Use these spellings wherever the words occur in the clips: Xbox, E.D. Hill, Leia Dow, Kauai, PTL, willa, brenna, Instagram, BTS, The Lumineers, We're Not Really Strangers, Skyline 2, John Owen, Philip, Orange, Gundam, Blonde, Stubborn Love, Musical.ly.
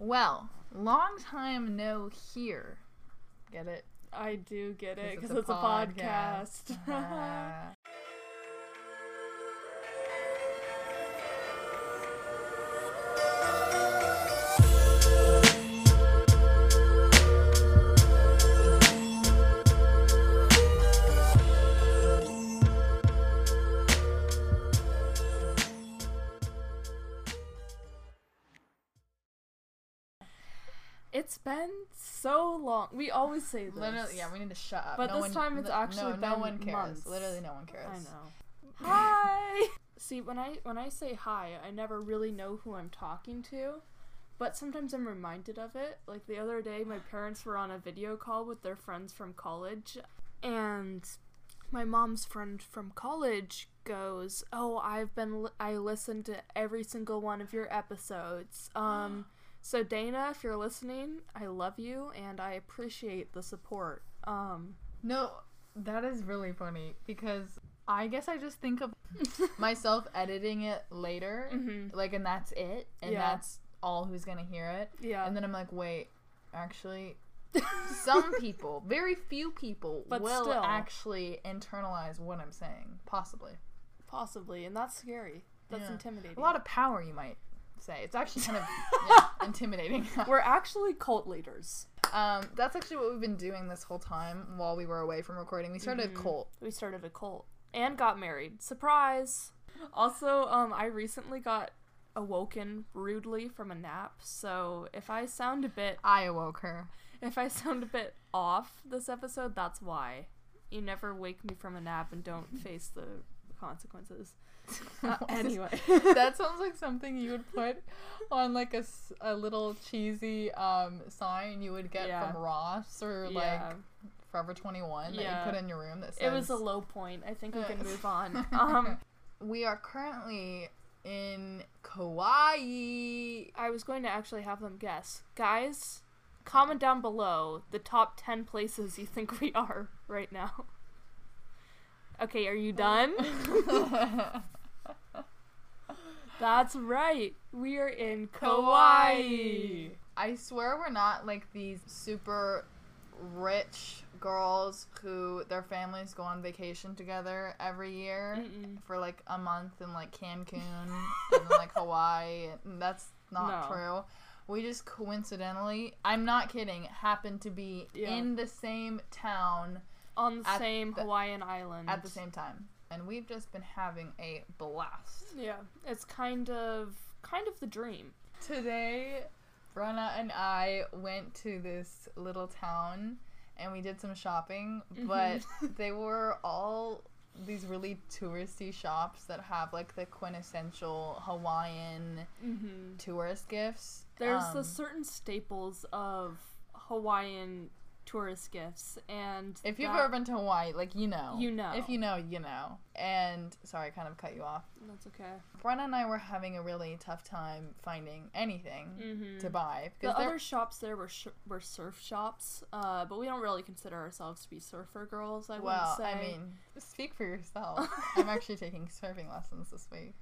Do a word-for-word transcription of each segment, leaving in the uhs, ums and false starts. Well, long time no here. Get it? I do get it, because it's, it's a podcast. A podcast. It's been so long. We always say this. Literally, yeah, we need to shut up. But no this one, time it's actually no, been no one cares. Months. Literally no one cares. I know. Hi! See, when I when I say hi, I never really know who I'm talking to, but sometimes I'm reminded of it. Like the other day, my parents were on a video call with their friends from college, and my mom's friend from college goes, "Oh, I've been li- I listened to every single one of your episodes." Um... So, Dana, if you're listening, I love you, and I appreciate the support. Um, no, that is really funny, because I guess I just think of myself editing it later, mm-hmm. like, and that's it, and yeah. that's all who's gonna hear it. Yeah. And then I'm like, wait, actually, some people, very few people, but will still. actually internalize what I'm saying. Possibly. Possibly, and that's scary. That's yeah. intimidating. A lot of power, you might say. It's actually kind of yeah, intimidating. We're actually cult leaders. Um, that's actually what we've been doing this whole time while we were away from recording. We started mm-hmm. a cult. We started a cult. And got married. Surprise! Also, um, I recently got awoken rudely from a nap, so if I sound a bit... I awoke her. If I sound a bit off this episode, that's why. You never wake me from a nap and don't face the consequences. Uh, anyway, that sounds like something you would put on like a, a little cheesy um sign you would get yeah. from Ross or yeah. like Forever twenty-one yeah. that you put in your room that says, it was a low point, I think we can move on. Um we are currently in Kauai. I was going to actually have them guess. Guys, comment down below the top ten places you think we are right now. Okay, are you done? That's right. We are in Kauai. I swear we're not like these super rich girls who their families go on vacation together every year Mm-mm. for like a month in like Cancun and like Hawaii. That's not no. true. We just coincidentally, I'm not kidding, happen to be yeah. in the same town on the same the, Hawaiian island. At the same time. And we've just been having a blast. Yeah. It's kind of, kind of the dream. Today, Brenna and I went to this little town and we did some shopping, mm-hmm. but they were all these really touristy shops that have like the quintessential Hawaiian mm-hmm. tourist gifts. There's um, the certain staples of Hawaiian tourist gifts, and if you've that, ever been to Hawaii, like, you know you know if you know you know and sorry, I kind of cut you off. That's okay. Brenna and I were having a really tough time finding anything mm-hmm. to buy. The other shops there were sh- were surf shops, uh but we don't really consider ourselves to be surfer girls. I well, wouldn't say. I mean, speak for yourself. I'm actually taking surfing lessons this week.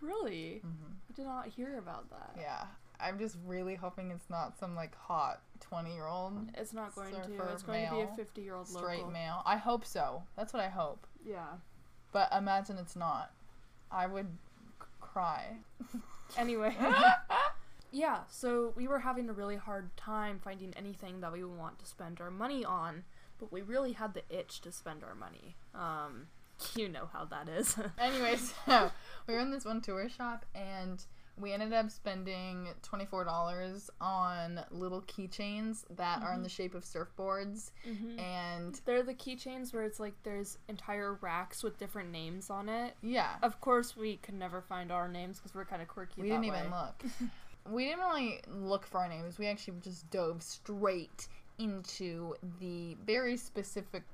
Really? Mm-hmm. I did not hear about that. Yeah, I'm just really hoping it's not some, like, hot twenty-year-old It's not going to. It's going male, to be a fifty-year-old local. Straight male. I hope so. That's what I hope. Yeah. But imagine it's not. I would c- cry. Anyway. Yeah, so we were having a really hard time finding anything that we would want to spend our money on, but we really had the itch to spend our money. Um, you know how that is. Anyway, so we were in this one tour shop, and we ended up spending twenty-four dollars on little keychains that mm-hmm. are in the shape of surfboards. Mm-hmm. And they're the keychains where it's like there's entire racks with different names on it. Yeah. Of course, we could never find our names because we're kind of quirky. We that didn't way. even look. We didn't really look for our names. We actually just dove straight into the very specific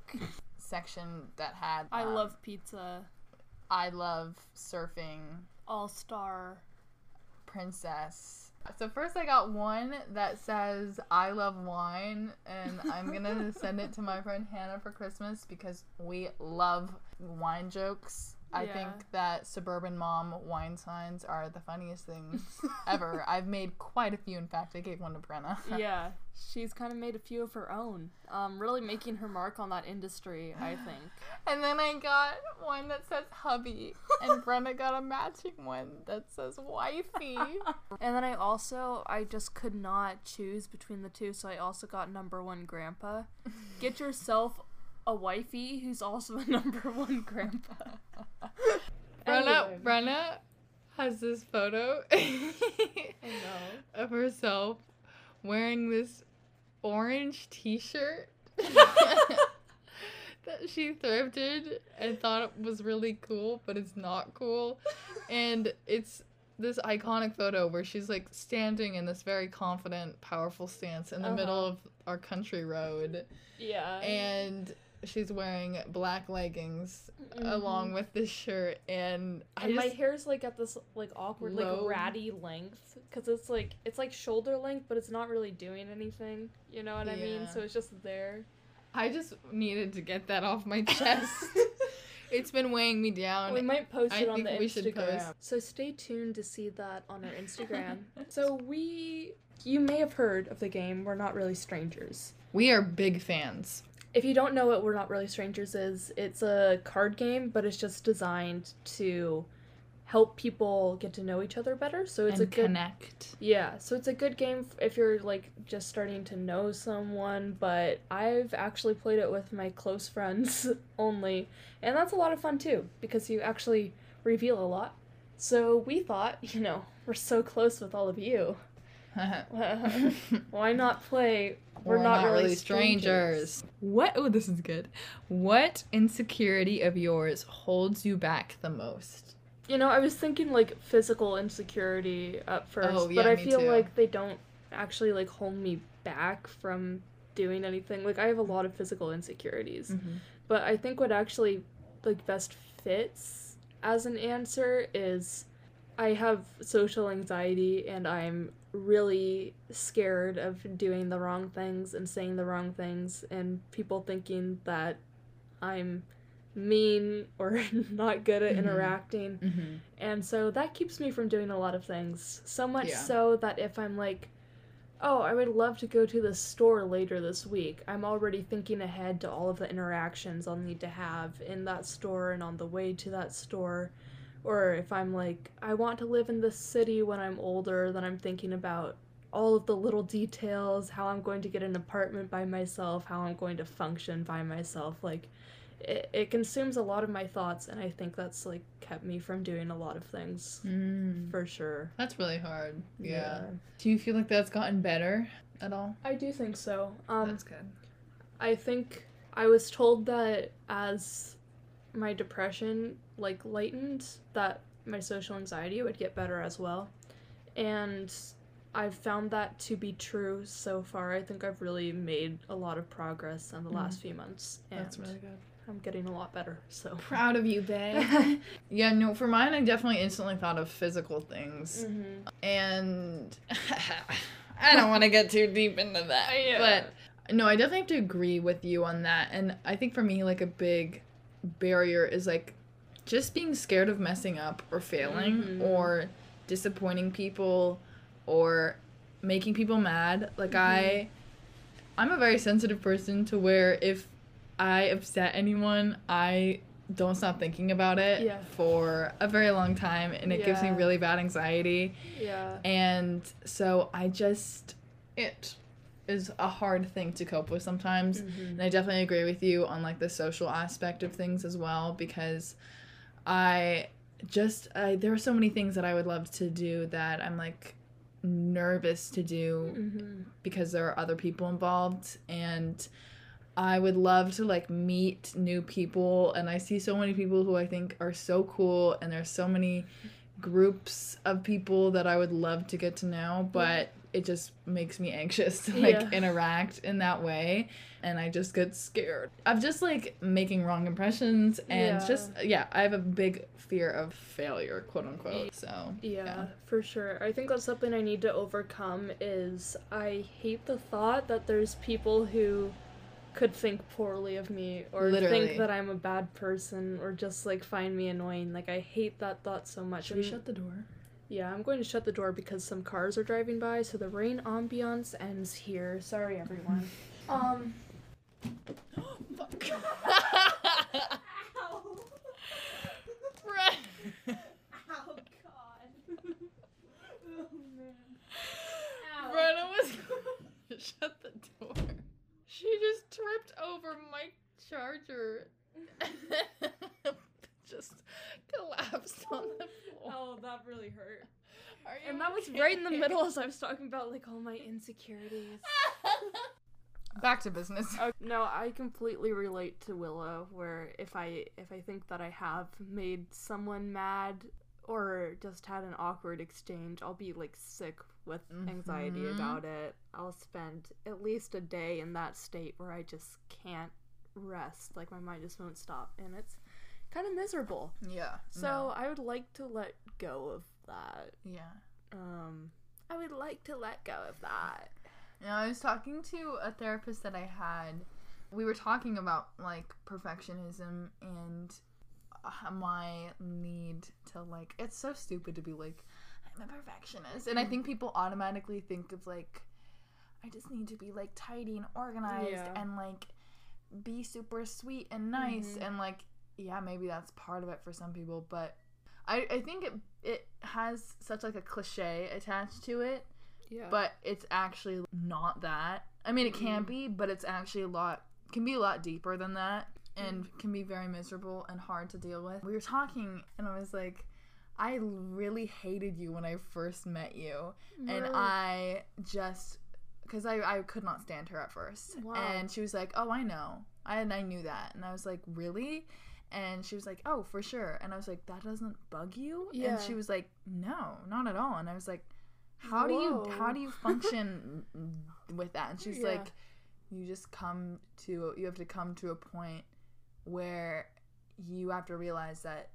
section that had. Um, I love pizza. I love surfing. All-star. Princess. So first I got one that says I love wine, and I'm gonna send it to my friend Hannah for Christmas because we love wine jokes. I yeah. think that suburban mom wine signs are the funniest things ever. I've made quite a few. In fact, I gave one to Brenna. Yeah, she's kind of made a few of her own, um, really making her mark on that industry, I think. And then I got one that says hubby, and Brenna got a matching one that says wifey. And then I also, I just could not choose between the two, so I also got number one grandpa. Get yourself a wifey who's also a number one grandpa. Brenna, Brenna has this photo I know. Of herself wearing this orange t-shirt that she thrifted and thought it was really cool, but it's not cool. And it's this iconic photo where she's like standing in this very confident, powerful stance in the uh-huh. middle of our country road. Yeah. And she's wearing black leggings mm-hmm. along with this shirt, and I and just, my hair's like at this like awkward low. like ratty length, because it's like it's like shoulder length, but it's not really doing anything, you know what yeah. I mean? So it's just there. I just needed to get that off my chest. It's been weighing me down. We might post it I on the Instagram. So stay tuned to see that on our Instagram. So we, you may have heard of the game We're Not Really Strangers. We are big fans. If you don't know what We're Not Really Strangers is, it's a card game, but it's just designed to help people get to know each other better. So it's and a good connect. Yeah, so it's a good game if you're like just starting to know someone, but I've actually played it with my close friends only, and that's a lot of fun too, because you actually reveal a lot. So we thought, you know, we're so close with all of you. uh, why not play We're, We're Not, not Really Strangers. Strangers. What? Oh, this is good. What insecurity of yours holds you back the most? You know, I was thinking, like, physical insecurity at first. Oh, yeah, but I me feel too. Like they don't actually, like, hold me back from doing anything. Like, I have a lot of physical insecurities. Mm-hmm. But I think what actually, like, best fits as an answer is I have social anxiety, and I'm really scared of doing the wrong things and saying the wrong things and people thinking that I'm mean or not good at mm-hmm. interacting. Mm-hmm. And so that keeps me from doing a lot of things. So much yeah. so that if I'm like, oh, I would love to go to the store later this week, I'm already thinking ahead to all of the interactions I'll need to have in that store and on the way to that store. Or if I'm like, I want to live in this city when I'm older, then I'm thinking about all of the little details, how I'm going to get an apartment by myself, how I'm going to function by myself. Like, it, it consumes a lot of my thoughts, and I think that's, like, kept me from doing a lot of things, mm. for sure. That's really hard. Yeah. yeah. Do you feel like that's gotten better at all? I do think so. Um, that's good. I think I was told that as my depression, like, lightened, that my social anxiety would get better as well, and I've found that to be true so far. I think I've really made a lot of progress in the mm. last few months, and that's really good. I'm getting a lot better, so proud of you, babe. Yeah, no, for mine, I definitely instantly thought of physical things, mm-hmm. and I don't want to get too deep into that, yeah. but no, I definitely have to agree with you on that. And I think for me, like, a big barrier is, like, just being scared of messing up or failing mm-hmm. or disappointing people or making people mad. Like, mm-hmm. I, I'm a very sensitive person to where if I upset anyone, I don't stop thinking about it yeah. for a very long time, and it yeah. gives me really bad anxiety. Yeah. And so I just, it is a hard thing to cope with sometimes. Mm-hmm. And I definitely agree with you on, like, the social aspect of things as well, because I just, I, there are so many things that I would love to do that I'm, like, nervous to do mm-hmm. because there are other people involved, and I would love to, like, meet new people, and I see so many people who I think are so cool, and there's so many groups of people that I would love to get to know, but mm-hmm. it just makes me anxious to, like, yeah. interact in that way, and I just get scared of just, like, making wrong impressions, and yeah. just, yeah, I have a big fear of failure, quote-unquote, so. Yeah, yeah, for sure. I think that's something I need to overcome is I hate the thought that there's people who could think poorly of me or Literally. think that I'm a bad person or just, like, find me annoying. Like, I hate that thought so much. Should we shut the door? Yeah, I'm going to shut the door because some cars are driving by, so the rain ambiance ends here. Sorry, everyone. um. Oh, fuck. Ow. Brenna. Oh, God. Oh, man. Ow. Brenna was going to shut the door. She just tripped over my charger. Just collapsed on the floor. Oh, that really hurt. Are you and that okay? was right in the middle as I was talking about, like, all my insecurities. Back to business. Okay, no, I completely relate to Willow, where if I if I think that I have made someone mad or just had an awkward exchange, I'll be, like, sick with anxiety mm-hmm. about it. I'll spend at least a day in that state where I just can't rest. Like, my mind just won't stop, and it's kind of miserable. Yeah. So no. I would like to let go of that. Yeah. Um, I would like to let go of that. Yeah, I was talking to a therapist that I had. We were talking about, like, perfectionism and my need to, like, it's so stupid to be like, I'm a perfectionist. And I think people automatically think of, like, I just need to be, like, tidy and organized yeah. and, like, be super sweet and nice mm-hmm. and, like, yeah, maybe that's part of it for some people, but I, I think it it has such, like, a cliche attached to it, yeah. but it's actually not that. I mean, it can mm. be, but it's actually a lot, can be a lot deeper than that, and mm. can be very miserable and hard to deal with. We were talking, and I was like, I really hated you when I first met you, really? and I just, because I, I could not stand her at first, wow. and she was like, oh, I know, I, and I knew that, and I was like, really? And she was like, oh, for sure. And I was like, that doesn't bug you? Yeah. And she was like, no, not at all. And I was like, how Whoa. do you how do you function with that? And she's yeah. like, you just come to, you have to come to a point where you have to realize that,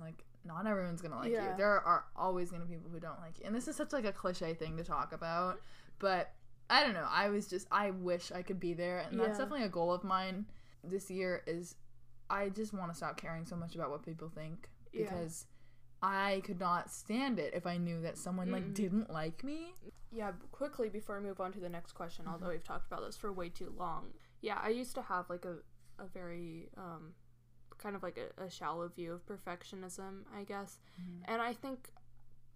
like, not everyone's going to like yeah. you. There are always going to be people who don't like you. And this is such, like, a cliche thing to talk about. But I don't know. I was just, I wish I could be there. And yeah. that's definitely a goal of mine this year is, I just want to stop caring so much about what people think because yeah. I could not stand it if I knew that someone, like, mm. didn't like me. Yeah, quickly before I move on to the next question, although mm-hmm. we've talked about this for way too long. Yeah, I used to have, like, a, a very um, kind of, like, a, a shallow view of perfectionism, I guess. Mm-hmm. And I think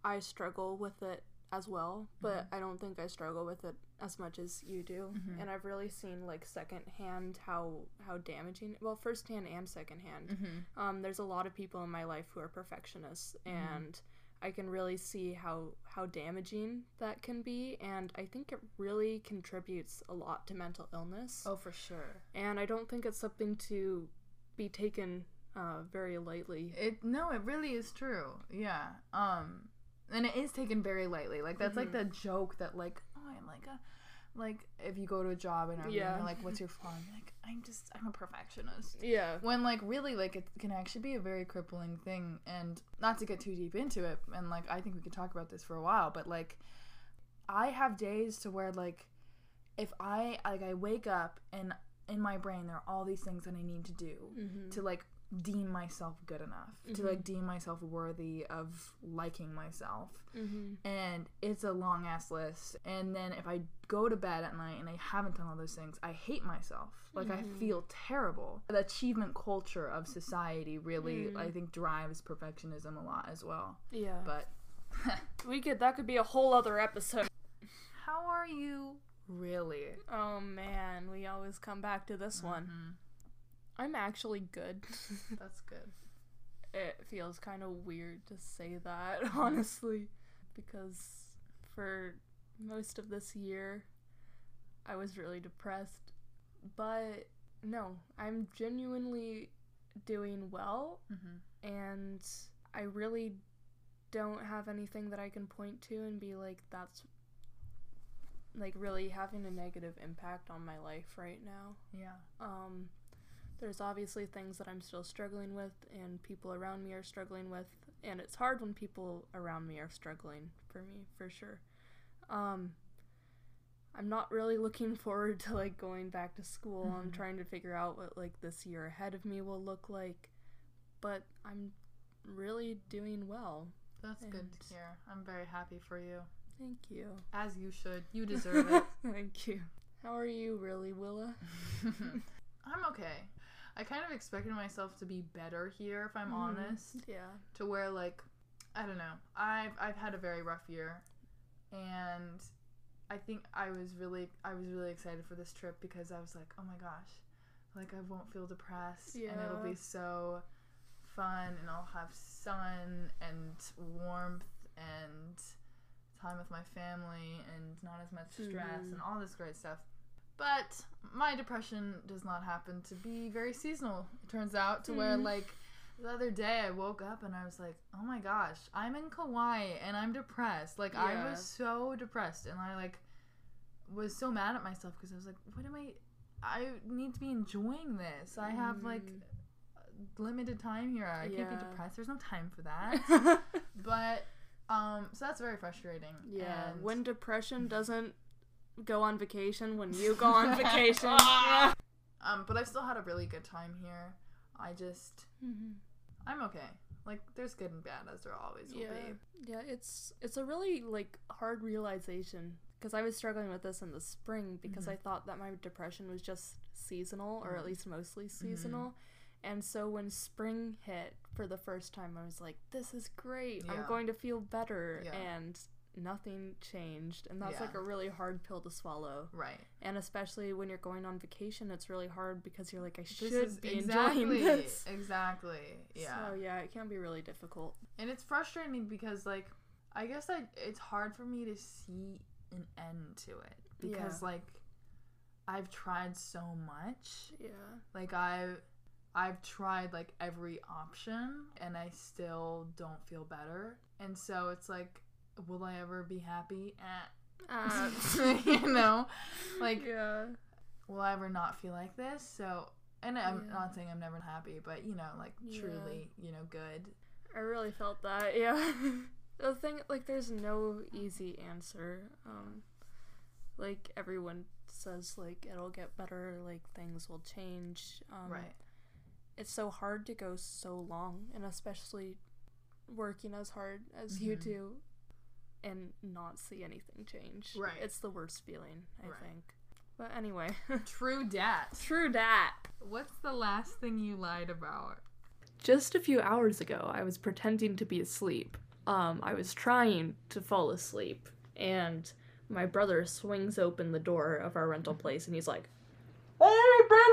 I struggle with it as well, but mm-hmm. I don't think I struggle with it as much as you do, mm-hmm. and I've really seen, like, secondhand how how damaging, well, firsthand and secondhand, mm-hmm. um, there's a lot of people in my life who are perfectionists, mm-hmm. and I can really see how, how damaging that can be, and I think it really contributes a lot to mental illness. Oh, for sure. And I don't think it's something to be taken uh, very lightly. It No, it really is true, yeah, um, and it is taken very lightly, like, that's, mm-hmm. like, the joke that, like, I'm like a, like if you go to a job and yeah. you're like, what's your flaw? I'm like, I'm just I'm a perfectionist. Yeah. When, like, really, like, it can actually be a very crippling thing, and not to get too deep into it, and, like, I think we could talk about this for a while, but, like, I have days to where, like, if I like I wake up and in my brain there are all these things that I need to do mm-hmm. to, like, deem myself good enough mm-hmm. to, like, deem myself worthy of liking myself mm-hmm. and it's a long ass list, and then if I go to bed at night and I haven't done all those things, I hate myself, like mm-hmm. I feel terrible. The achievement culture of society really mm-hmm. I think drives perfectionism a lot as well, yeah, but we could that could be a whole other episode. How are you really? Oh man, we always come back to this mm-hmm. one. I'm actually good. That's good. It feels kind of weird to say that, honestly, because for most of this year, I was really depressed. But no, I'm genuinely doing well, mm-hmm. and I really don't have anything that I can point to and be like, that's, like, really having a negative impact on my life right now. Yeah. Um... There's obviously things that I'm still struggling with, and people around me are struggling with, and it's hard when people around me are struggling for me, for sure. Um, I'm not really looking forward to, like, going back to school. Mm-hmm. I'm trying to figure out what, like, this year ahead of me will look like. But I'm really doing well. That's and good to hear. I'm very happy for you. Thank you. As you should. You deserve it. Thank you. How are you, really, Willa? I'm okay. I kind of expected myself to be better here, if I'm mm, honest. Yeah. To where, like, I don't know. I've I've had a very rough year, and I think I was really I was really excited for this trip because I was like, oh my gosh, like I won't feel depressed, yeah. and it'll be so fun, and I'll have sun and warmth and time with my family and not as much stress mm. and all this great stuff. But my depression does not happen to be very seasonal, it turns out, to mm. where, like, the other day I woke up and I was like, oh my gosh, I'm in Kauai and I'm depressed. Like, yeah. I was so depressed, and I, like, was so mad at myself because I was like, what am I... I need to be enjoying this. Mm. I have, like, limited time here. I yeah. can't be depressed. There's no time for that. But, um, so that's very frustrating. Yeah. And when depression doesn't go on vacation, when you go on vacation. yeah. Um, but I've still had a really good time here. I just... Mm-hmm. I'm okay. Like, there's good and bad, as there always will yeah. be. Yeah, it's it's a really, like, hard realization. Because I was struggling with this in the spring because mm-hmm. I thought that my depression was just seasonal, or at least mostly seasonal. Mm-hmm. And so when spring hit for the first time, I was like, this is great. Yeah. I'm going to feel better. Yeah. And nothing changed. And that's, yeah. like, a really hard pill to swallow. Right. And especially when you're going on vacation, it's really hard because you're like, I should this is, be exactly, enjoying this. Exactly. Yeah. So, yeah, it can be really difficult. And it's frustrating because, like, I guess I, it's hard for me to see an end to it. Because, yeah. like, I've tried so much. Yeah. Like, I... I've tried, like, every option, and I still don't feel better. And so it's like, will I ever be happy? Eh. Uh, you know? Like, yeah. will I ever not feel like this? So, and I'm yeah. not saying I'm never happy, but, you know, like, yeah. truly, you know, good. I really felt that, yeah. The thing, like, there's no easy answer. Um, like, everyone says, like, it'll get better, like, things will change. Um, right. It's so hard to go so long, and especially working as hard as mm-hmm. you do. And not see anything change. Right. It's the worst feeling, I right. think. But anyway. True dat. True dat. What's the last thing you lied about? Just a few hours ago, I was pretending to be asleep. Um, I was trying to fall asleep, and my brother swings open the door of our rental place, and he's like, "Hey, brother!"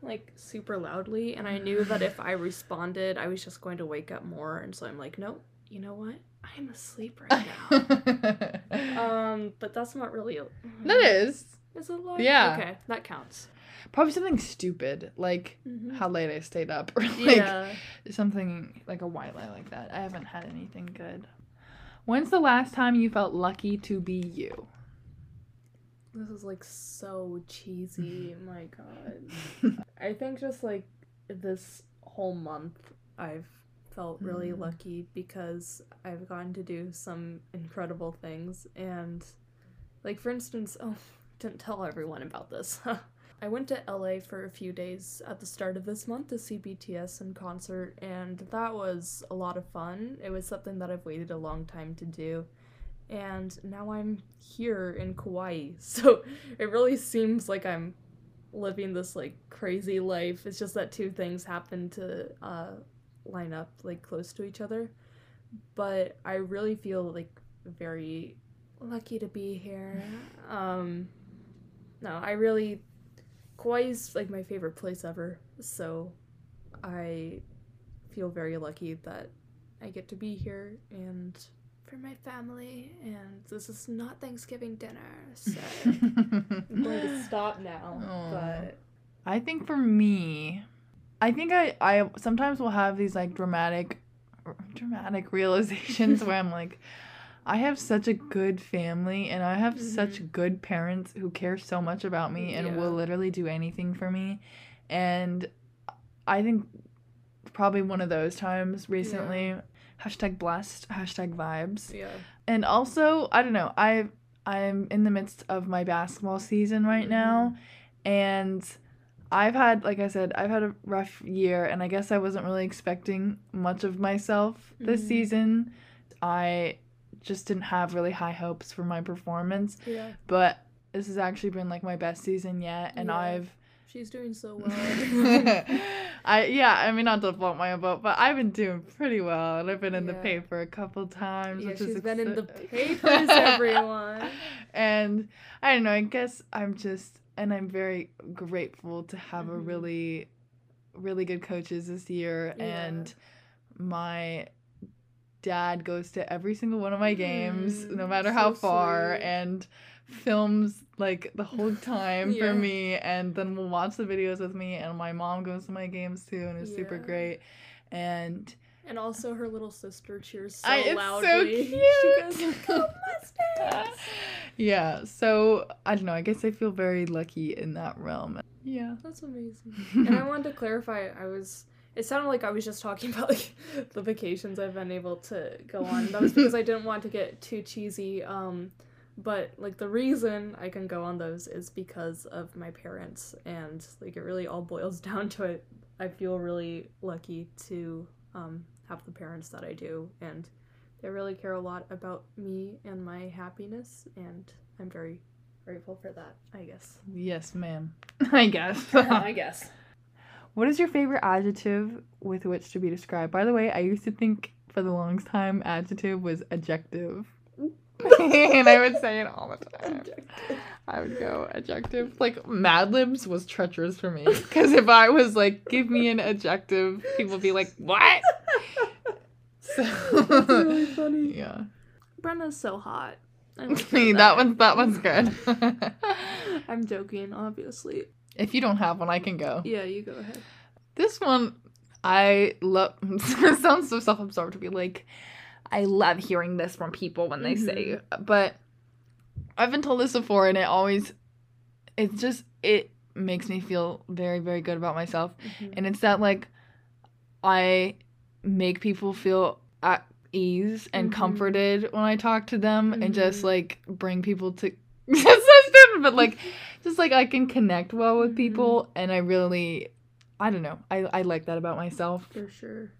like, super loudly, and I knew that if I responded, I was just going to wake up more, and so I'm like, nope. You know what? I'm asleep right now. um, but that's not really. A, that is. Is it lie? Yeah. Okay, that counts. Probably something stupid, like mm-hmm. how late I stayed up, or like yeah. something like a white lie like that. I haven't had anything good. When's the last time you felt lucky to be you? This is like so cheesy. My God. I think just like this whole month, I've. felt really mm. lucky because I've gotten to do some incredible things, and like for instance, oh, didn't tell everyone about this. I went to L A for a few days at the start of this month to see B T S in concert, and that was a lot of fun. It was something that I've waited a long time to do, and now I'm here in Kauai, so it really seems like I'm living this like crazy life. It's just that two things happened to uh line up like close to each other, but I really feel like very lucky to be here. Um no I really Kauai's like my favorite place ever, so I feel very lucky that I get to be here and for my family, and this is not Thanksgiving dinner, so I'm going to stop now. Aww. But I think for me, I think I, I sometimes will have these, like, dramatic, dramatic realizations where I'm like, I have such a good family, and I have mm-hmm. such good parents who care so much about me and yeah. will literally do anything for me. And I think probably one of those times recently, yeah. hashtag blessed, hashtag vibes. Yeah. And also, I don't know, I've... I'm in the midst of my basketball season right now, and I've had, like I said, I've had a rough year, and I guess I wasn't really expecting much of myself this mm-hmm. season. I just didn't have really high hopes for my performance, yeah. but this has actually been, like, my best season yet, and yeah. I've... She's doing so well. I Yeah, I mean, not to flaunt my own boat, but I've been doing pretty well, and I've been in yeah. the paper a couple times. Yeah, which she's is been ex- in the papers, everyone. And, I don't know, I guess I'm just... And I'm very grateful to have mm-hmm. a really, really good coaches this year. Yeah. And my dad goes to every single one of my games, mm, no matter so how far, sweet. And films, like, the whole time yeah. for me. And then will watch the videos with me. And my mom goes to my games, too, and it's yeah. super great. And... And also her little sister cheers so I, it's loudly. It's so cute. She goes, "Go Mustangs!" Yeah, so, I don't know. I guess I feel very lucky in that realm. Yeah. That's amazing. And I wanted to clarify, I was... It sounded like I was just talking about, like, the vacations I've been able to go on. That was because I didn't want to get too cheesy. Um, but, like, the reason I can go on those is because of my parents. And, like, it really all boils down to it. I feel really lucky to... Um, have the parents that I do, and they really care a lot about me and my happiness, and I'm very grateful for that, I guess. Yes, ma'am. I guess. I guess. What is your favorite adjective with which to be described? By the way, I used to think for the longest time adjective was adjective. And I would say it all the time. Adjective. I would go adjective. Like, Mad Libs was treacherous for me. Because if I was like, give me an adjective, people would be like, what? So, that's really funny. Yeah. Brenna's so hot. I'm that. that, one, that one's good. I'm joking, obviously. If you don't have one, I can go. Yeah, you go ahead. This one, I love... It sounds so self-absorbed to be like... I love hearing this from people when they mm-hmm. say, but I've been told this before, and it always, it just, it makes me feel very, very good about myself, mm-hmm. and it's that, like, I make people feel at ease and mm-hmm. comforted when I talk to them, mm-hmm. and just, like, bring people to, that's so stupid, but, like, just, like, I can connect well with people, mm-hmm. and I really, I don't know, I, I like that about myself. For sure.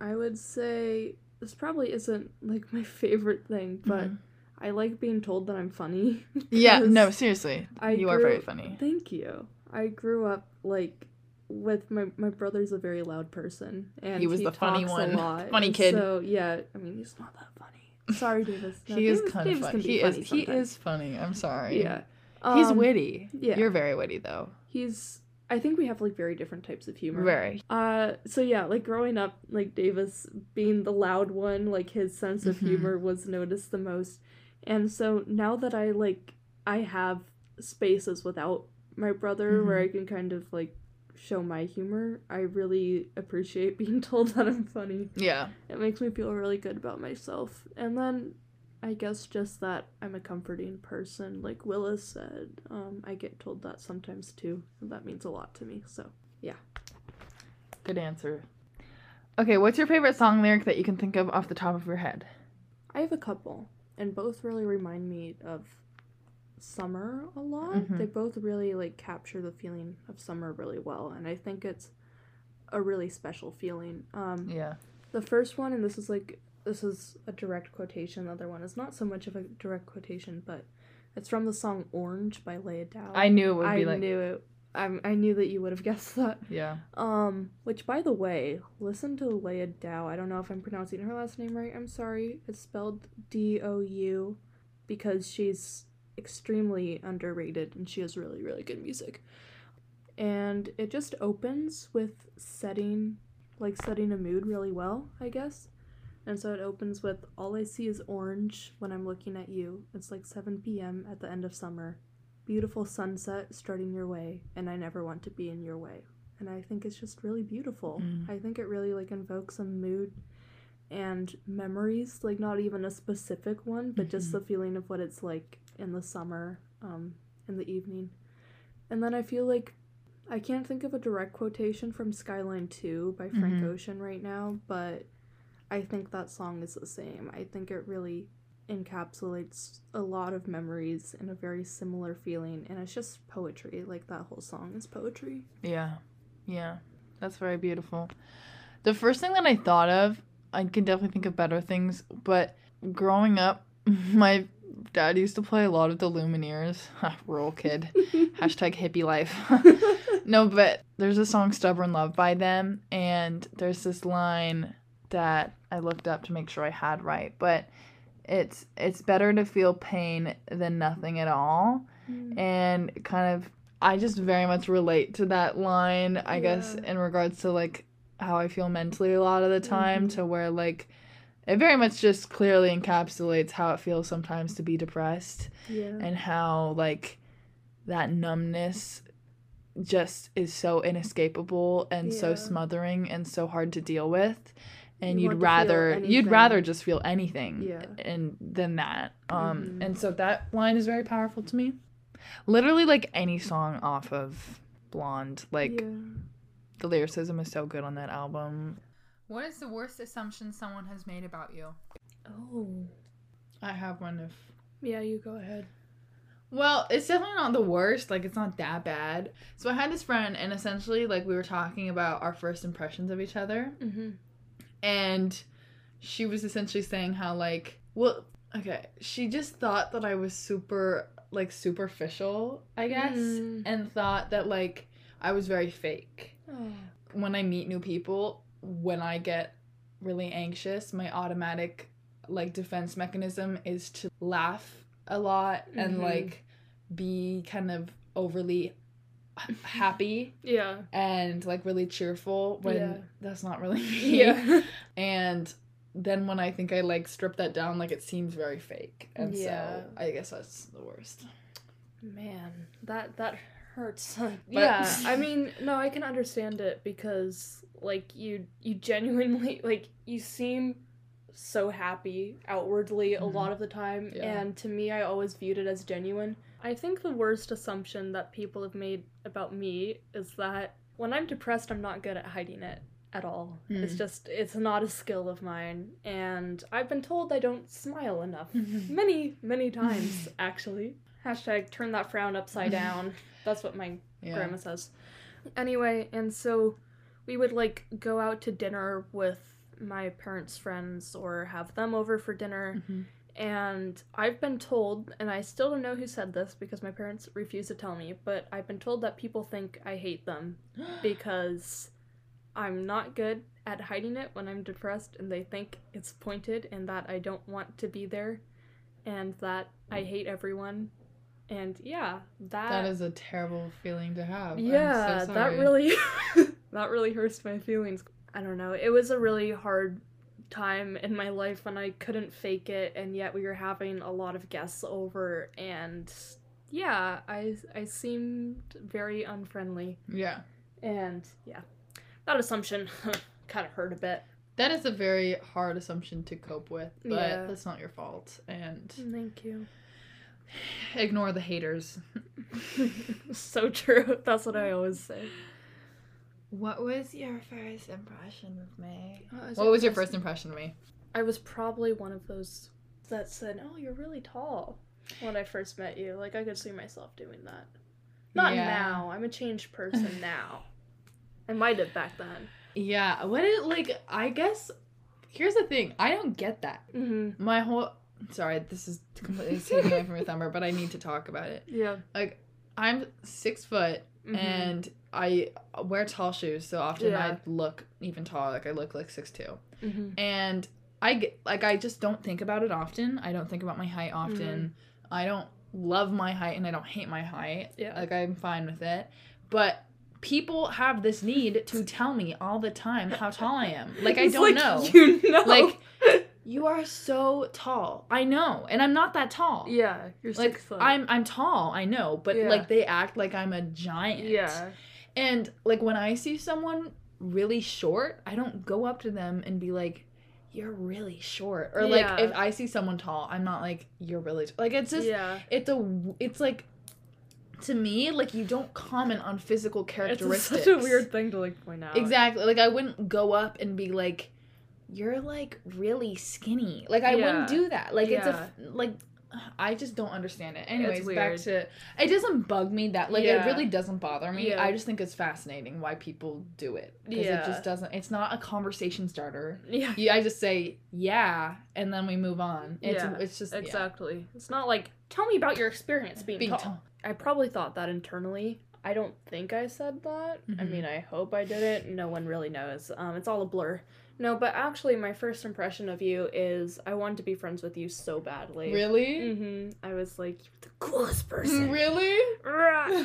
I would say... This probably isn't, like, my favorite thing, but mm-hmm. I like being told that I'm funny. Yeah, no, seriously. I you grew, are very funny. Thank you. I grew up, like, with my my brother's a very loud person. And he was he the funny one. Lot, funny kid. So, yeah, I mean, he's not that funny. Sorry, Davis. No, he Davis, is kind of funny. He, funny is, he is funny. I'm sorry. Yeah. Um, he's witty. Yeah. You're very witty, though. He's... I think we have, like, very different types of humor. Very. Uh, so, yeah, like, growing up, like, Davis being the loud one, like, his sense of mm-hmm. humor was noticed the most. And so now that I, like, I have spaces without my brother mm-hmm. where I can kind of, like, show my humor, I really appreciate being told that I'm funny. Yeah. It makes me feel really good about myself. And then... I guess just that I'm a comforting person. Like Willa said, um, I get told that sometimes too, and that means a lot to me. So, yeah. Good answer. Okay, what's your favorite song lyric that you can think of off the top of your head? I have a couple, and both really remind me of summer a lot. Mm-hmm. They both really, like, capture the feeling of summer really well, and I think it's a really special feeling. Um, yeah. The first one, and this is, like... This is a direct quotation. The other one is not so much of a direct quotation, but it's from the song Orange by Leia Dow. I knew it would I be like... I knew it. I'm, I knew that you would have guessed that. Yeah. Um, which, by the way, listen to Leia Dow. I don't know if I'm pronouncing her last name right. I'm sorry. It's spelled D O U because she's extremely underrated and she has really, really good music. And it just opens with setting, like, setting a mood really well, I guess. And so it opens with, all I see is orange when I'm looking at you. It's like seven p.m. at the end of summer. Beautiful sunset starting your way, and I never want to be in your way. And I think it's just really beautiful. Mm. I think it really, like, invokes a mood and memories, like, not even a specific one, but mm-hmm. just the feeling of what it's like in the summer, um, in the evening. And then I feel like, I can't think of a direct quotation from Skyline two by Frank mm-hmm. Ocean right now, but... I think that song is the same. I think it really encapsulates a lot of memories and a very similar feeling, and it's just poetry. Like, that whole song is poetry. Yeah. Yeah. That's very beautiful. The first thing that I thought of, I can definitely think of better things, but growing up, my dad used to play a lot of The Lumineers. Rural kid. Hashtag hippie life. No, but there's a song, Stubborn Love, by them, and there's this line that I looked up to make sure I had right, but it's it's better to feel pain than nothing at all. Mm. And kind of, I just very much relate to that line, I yeah. guess, in regards to, like, how I feel mentally a lot of the time, mm-hmm. to where, like, it very much just clearly encapsulates how it feels sometimes to be depressed, yeah. and how, like, that numbness just is so inescapable and yeah. so smothering and so hard to deal with, and you you'd rather you'd rather just feel anything yeah. and than that. Um, mm-hmm. And so that line is very powerful to me. Literally, like, any song off of Blonde, like, yeah. the lyricism is so good on that album. What is the worst assumption someone has made about you? Oh. I have one if... Yeah, you go ahead. Well, it's definitely not the worst. Like, it's not that bad. So I had this friend, and essentially, like, we were talking about our first impressions of each other. Mm-hmm. And she was essentially saying how, like... Well, okay. She just thought that I was super, like, superficial, I guess. Mm. And thought that, like, I was very fake. Oh. When I meet new people... When I get really anxious, my automatic, like, defense mechanism is to laugh a lot, mm-hmm. and, like, be kind of overly happy. Yeah. And, like, really cheerful when yeah. that's not really me. Yeah. And then when I think I, like, strip that down, like, it seems very fake. And yeah. so I guess that's the worst. Man, that, that hurts. But yeah. I mean, no, I can understand it because... Like, you you genuinely, like, you seem so happy outwardly mm-hmm. a lot of the time, yeah. and to me, I always viewed it as genuine. I think the worst assumption that people have made about me is that when I'm depressed, I'm not good at hiding it at all. Mm. It's just, it's not a skill of mine, and I've been told I don't smile enough. many, many times, actually. Hashtag turn that frown upside down. That's what my yeah. grandma says. Anyway, and so... We would, like, go out to dinner with my parents' friends or have them over for dinner, mm-hmm. and I've been told, and I still don't know who said this because my parents refuse to tell me, but I've been told that people think I hate them because I'm not good at hiding it when I'm depressed, and they think it's pointed and that I don't want to be there and that I hate everyone. And, yeah, that... That is a terrible feeling to have. Yeah, I'm so sorry. That really... That really hurts my feelings. I don't know. It was a really hard time in my life when I couldn't fake it, and yet we were having a lot of guests over, and yeah, I I seemed very unfriendly. Yeah. And yeah, that assumption kind of hurt a bit. That is a very hard assumption to cope with, but yeah. that's not your fault. And thank you. Ignore the haters. So true. That's what I always say. What was your first impression of me? What was, what your, was first your first impression of me? I was probably one of those that said, oh, you're really tall when I first met you. Like, I could see myself doing that. Not yeah. now. I'm a changed person now. I might have back then. Yeah. What is, like, I guess, here's the thing. I don't get that. Mm-hmm. My whole, sorry, this is completely taking away from your thumber, but I need to talk about it. Yeah. Like, I'm six foot. Mm-hmm. And I wear tall shoes, so often yeah. I look even taller. Like, I look like six two. Mm-hmm. And I get, like, I just don't think about it often. I don't think about my height often. Mm-hmm. I don't love my height, and I don't hate my height. Yeah. Like, I'm fine with it. But people have this need to tell me all the time how tall I am. Like, I don't like, know. You know. Like, you are so tall. I know. And I'm not that tall. Yeah. You're like, six foot. I'm I'm tall, I know. But, yeah. like, they act like I'm a giant. Yeah. And, like, when I see someone really short, I don't go up to them and be like, you're really short. Or, like, yeah. if I see someone tall, I'm not like, you're really tall. Like, it's just, yeah. it's a, it's, like, to me, like, you don't comment on physical characteristics. It's such a weird thing to, like, point out. Exactly. Like, I wouldn't go up and be like, you're like really skinny. Like I yeah. wouldn't do that. Like yeah. it's a like I just don't understand it. Anyways, back to it doesn't bug me that like yeah. it really doesn't bother me. Yeah. I just think it's fascinating why people do it because yeah. it just doesn't. It's not a conversation starter. Yeah. yeah, I just say yeah, and then we move on. It's yeah. it's just exactly. Yeah. It's not like tell me about your experience being, being tall. tall. I probably thought that internally. I don't think I said that. Mm-hmm. I mean, I hope I didn't. No one really knows. Um, it's all a blur. No, but actually, my first impression of you is I wanted to be friends with you so badly. Really? Mm-hmm. I was like, you're the coolest person. Really?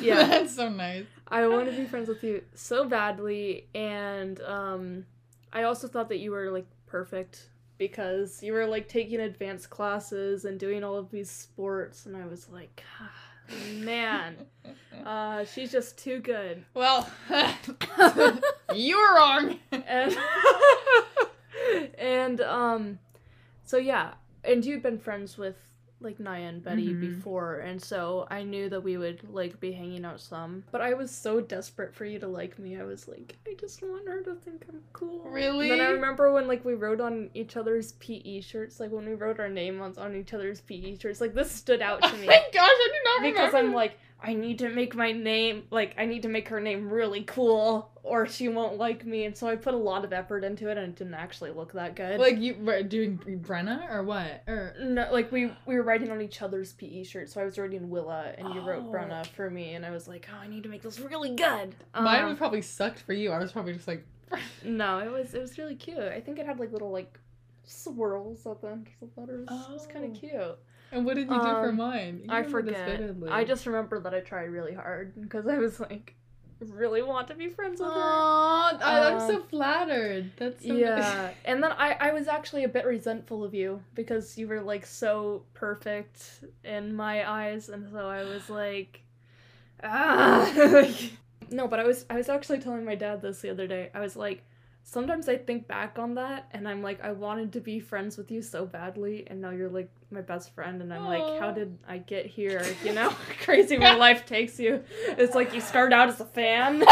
Yeah. That's so nice. I wanted to be friends with you so badly, and um, I also thought that you were, like, perfect because you were, like, taking advanced classes and doing all of these sports, and I was like, ah. Man, uh, she's just too good. Well, you were wrong. And, and, um, so yeah, and you'd been friends with, like, Naya and Betty mm-hmm. before, and so I knew that we would, like, be hanging out some. But I was so desperate for you to like me, I was like, I just want her to think I'm cool. Really? And then I remember when, like, we wrote on each other's P E shirts, like, when we wrote our name on, on each other's P E shirts, like, this stood out to me. Oh my gosh, I do not remember. Because I'm like, I need to make my name, like, I need to make her name really cool, or she won't like me, and so I put a lot of effort into it, and it didn't actually look that good. Like, you were doing Brenna, or what? Or no, like, we, we were writing on each other's P E shirts, so I was writing Willa, and you oh. wrote Brenna for me, and I was like, oh, I need to make this really good. Um, Mine would probably sucked for you, I was probably just like... No, it was, it was really cute. I think it had, like, little, like, swirls at the end of the letters. Oh. It was kind of cute. And what did you do um, for mine? You I forget. I just remember that I tried really hard because I was like, really want to be friends with her. Aww, I'm um, so flattered. That's so yeah. And then I, I was actually a bit resentful of you because you were like so perfect in my eyes, and so I was like, ah. No, but I was I was actually telling my dad this the other day. I was like, sometimes I think back on that, and I'm like, I wanted to be friends with you so badly, and now you're, like, my best friend, and I'm Aww. Like, how did I get here? You know? Crazy where life takes you. It's like you start out as a fan,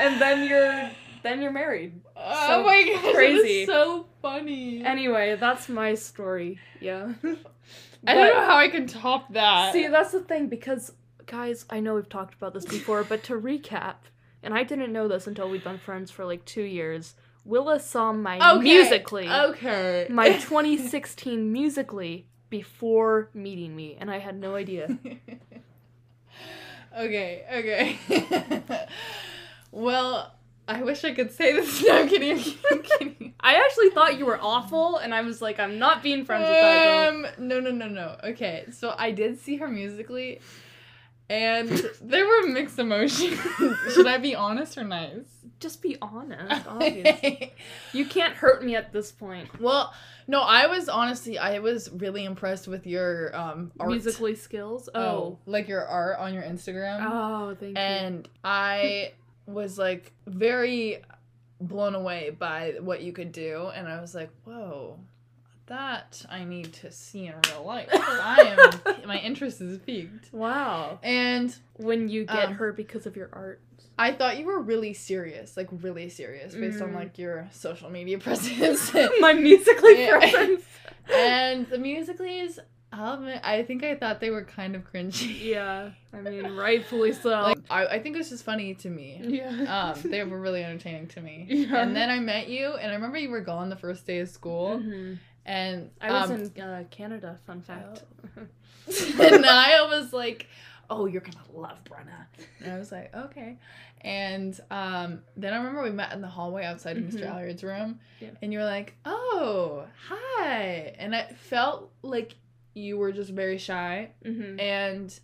and then you're then you're married. So oh my gosh, crazy. That is so funny. Anyway, that's my story. Yeah. But, I don't know how I can top that. See, that's the thing, because, guys, I know we've talked about this before, but to recap... And I didn't know this until we'd been friends for, like, two years. Willa saw my okay. Musical.ly. Okay. My twenty sixteen Musical.ly before meeting me, and I had no idea. okay, okay. Well, I wish I could say this. No, I'm kidding, I'm kidding, I'm kidding. I actually thought you were awful, and I was like, I'm not being friends with that girl. Um, no, no, no, no. Okay, so I did see her Musical.ly. And there were mixed emotions. Should I be honest or nice? Just be honest, obviously. You can't hurt me at this point. Well, no, I was honestly, I was really impressed with your um, art. Musical.ly skills? Oh. oh. Like your art on your Instagram. Oh, thank and you. And I was like very blown away by what you could do. And I was like, whoa. That I need to see in real life. I am, my interest is piqued. Wow. And when you get um, her because of your art. I thought you were really serious, like really serious, based mm. on like your social media presence. My Musical.ly presence. And the Musical.lys, um, I think I thought they were kind of cringy. Yeah, I mean, rightfully so. Like, I, I think it was just funny to me. Yeah. Um, they were really entertaining to me. Yeah. And then I met you, and I remember you were gone the first day of school. Mm-hmm. And I was um, in uh, Canada, fun fact. Oh. And Naya was like, oh, you're going to love Brenna. And I was like, okay. And um, then I remember we met in the hallway outside of mm-hmm. Mister Allard's room. Yeah. And you were like, oh, hi. And I felt like you were just very shy. Mm-hmm. And...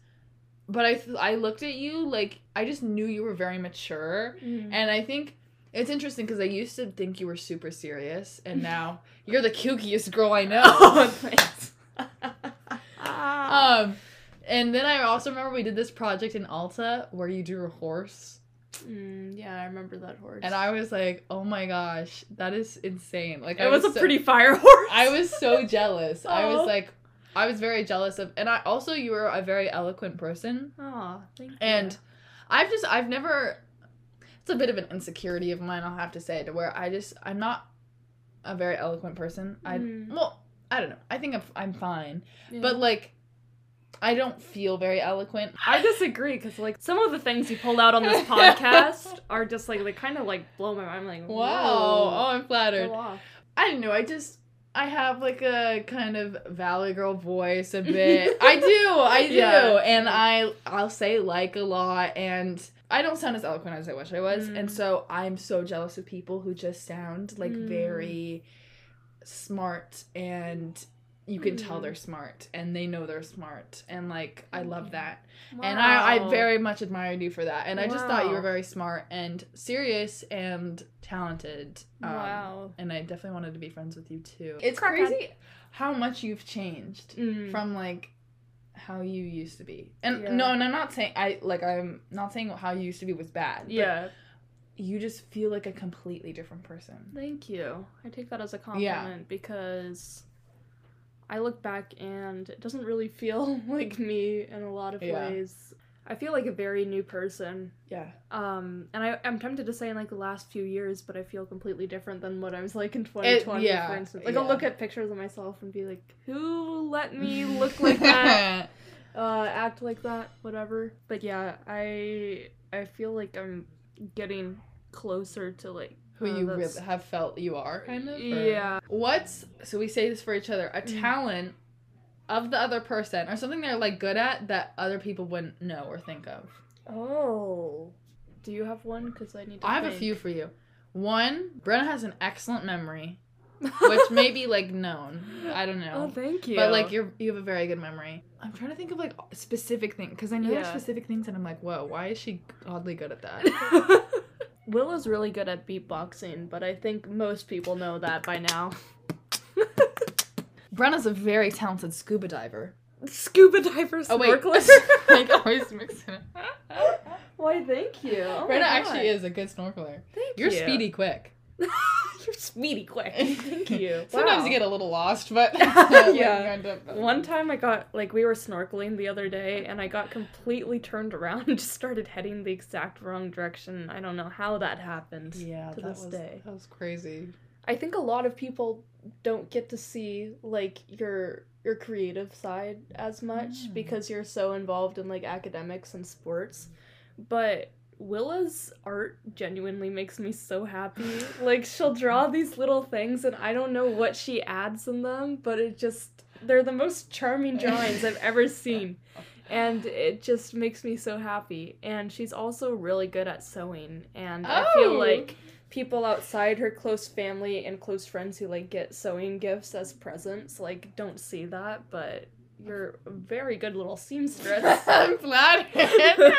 But I, th- I looked at you, like, I just knew you were very mature. Mm-hmm. And I think... It's interesting because I used to think you were super serious, and now you're the kookiest girl I know. Oh, thanks. um, and then I also remember we did this project in Alta where you drew a horse. Mm, yeah, I remember that horse. And I was like, oh my gosh, that is insane. Like, It I was, was a so, pretty fire horse. I was so jealous. Oh. I was like, I was very jealous of, and I also, you were a very eloquent person. Aw, oh, thank you. And I've just, I've never... it's a bit of an insecurity of mine, I'll have to say, to where I just, I'm not a very eloquent person. Mm. I, well, I don't know. I think I'm, I'm fine. Yeah. But, like, I don't feel very eloquent. I disagree, because, like, some of the things you pulled out on this podcast are just, like, they kind of, like, blow my mind. I'm like, whoa. Wow. Oh, I'm flattered. I don't know. I just, I have, like, a kind of valley girl voice a bit. I do. I do. Yeah. And I, I'll say, like, a lot. And I don't sound as eloquent as I wish I was. Mm. And so I'm so jealous of people who just sound, like, mm. very smart, and you can mm. tell they're smart, and they know they're smart, and, like, I love that. Wow. And I, I very much admired you for that, and wow. I just thought you were very smart and serious and talented. Um, wow. And I definitely wanted to be friends with you, too. It's Crack crazy head. How much you've changed mm. from, like, how you used to be. And, yeah. no, and I'm not saying, I like, I'm not saying how you used to be was bad. Yeah. You just feel like a completely different person. Thank you. I take that as a compliment, yeah. because I look back and it doesn't really feel like me in a lot of yeah. ways. I feel like a very new person. Yeah. Um, and I, I'm tempted to say in, like, the last few years, but I feel completely different than what I was like in twenty twenty, it, yeah, for instance. Like, yeah. I'll look at pictures of myself and be like, who let me look like that, uh, act like that, whatever. But yeah, I I feel like I'm getting closer to, like, who oh, you really have felt you are, kind of? Or? Yeah. What's, so we say this for each other, a mm. talent of the other person, or something they're, like, good at that other people wouldn't know or think of. Oh. Do you have one? Because I need to I think. have a few for you. One, Brenna has an excellent memory, which may be, like, known. I don't know. Oh, thank you. But, like, you're, you have a very good memory. I'm trying to think of, like, specific things, because I know yeah. there's specific things, and I'm like, whoa, why is she oddly good at that? Willa's really good at beatboxing, but I think most people know that by now. Brenna's a very talented scuba diver. Scuba diver snorkeler? Oh, wait. I always mix it up. Why, thank you. Oh, Brenna actually is a good snorkeler. Thank You're you. You're speedy quick. You're speedy quick. Thank you. Sometimes wow. you get a little lost, but yeah. Up, one time I got, like, we were snorkeling the other day, and I got completely turned around and just started heading the exact wrong direction. I don't know how that happened. Yeah, to that this was, day. That was crazy. I think a lot of people don't get to see, like, your your creative side as much mm. because you're so involved in, like, academics and sports, but Willa's art genuinely makes me so happy. Like, she'll draw these little things, and I don't know what she adds in them, but it just, they're the most charming drawings I've ever seen. And it just makes me so happy. And she's also really good at sewing, and oh! I feel like people outside her close family and close friends who, like, get sewing gifts as presents, like, don't see that, but you're a very good little seamstress. I'm flattered.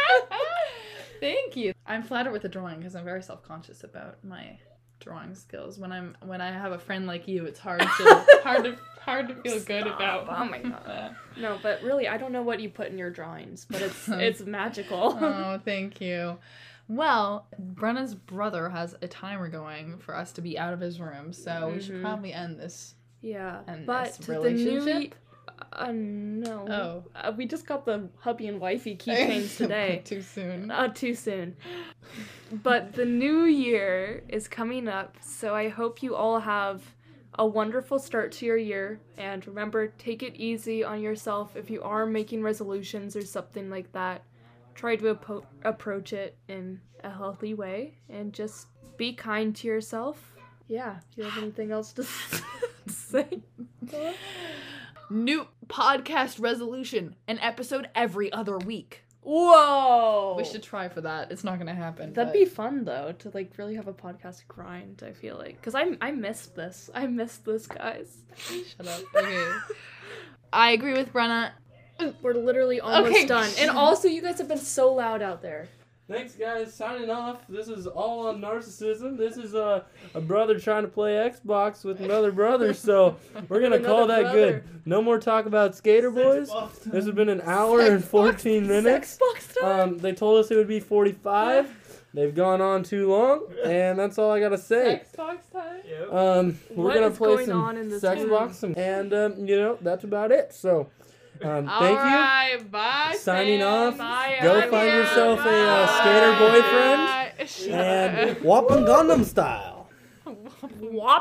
Thank you. I'm flattered with the drawing because I'm very self-conscious about my drawing skills. When I'm when I have a friend like you, it's hard to hard to hard to feel Stop. good about. Oh my god. No, but really, I don't know what you put in your drawings, but it's it's magical. Oh, thank you. Well, Brenna's brother has a timer going for us to be out of his room, so mm-hmm. we should probably end this. Yeah, end but this to relationship. The new. Uh, no. Oh. Uh, we just got the hubby and wifey keychains today. Too soon. Uh, too soon. But the new year is coming up, so I hope you all have a wonderful start to your year. And remember, take it easy on yourself if you are making resolutions or something like that. Try to apo- approach it in a healthy way, and just be kind to yourself. Yeah. Do you have anything else to say? New podcast resolution, an episode every other week. Whoa! We should try for that. It's not gonna happen. That'd but... be fun, though, to, like, really have a podcast grind, I feel like. Because I, I missed this. I missed this, guys. Shut up. Okay. I agree with Brenna. We're literally almost okay. done. And also, you guys have been so loud out there. Thanks, guys. Signing off. This is all on narcissism. This is a, a brother trying to play Xbox with another brother, so we're going to call that brother. good. No more talk about Skater Sex Boys. This has been an hour Sex and fourteen box. minutes. Sex um, they told us it would be forty-five. They've gone on too long, and that's all I got to say. Xbox time? Yep. Um, we're gonna play going some on in this Sex Box, and, um, you know, that's about it, so... Um, All thank right, you. Bye. Signing Sam. off. Bye, Go find yourself bye. a uh, skater boyfriend. English. And Whoppin' Gundam style. Wop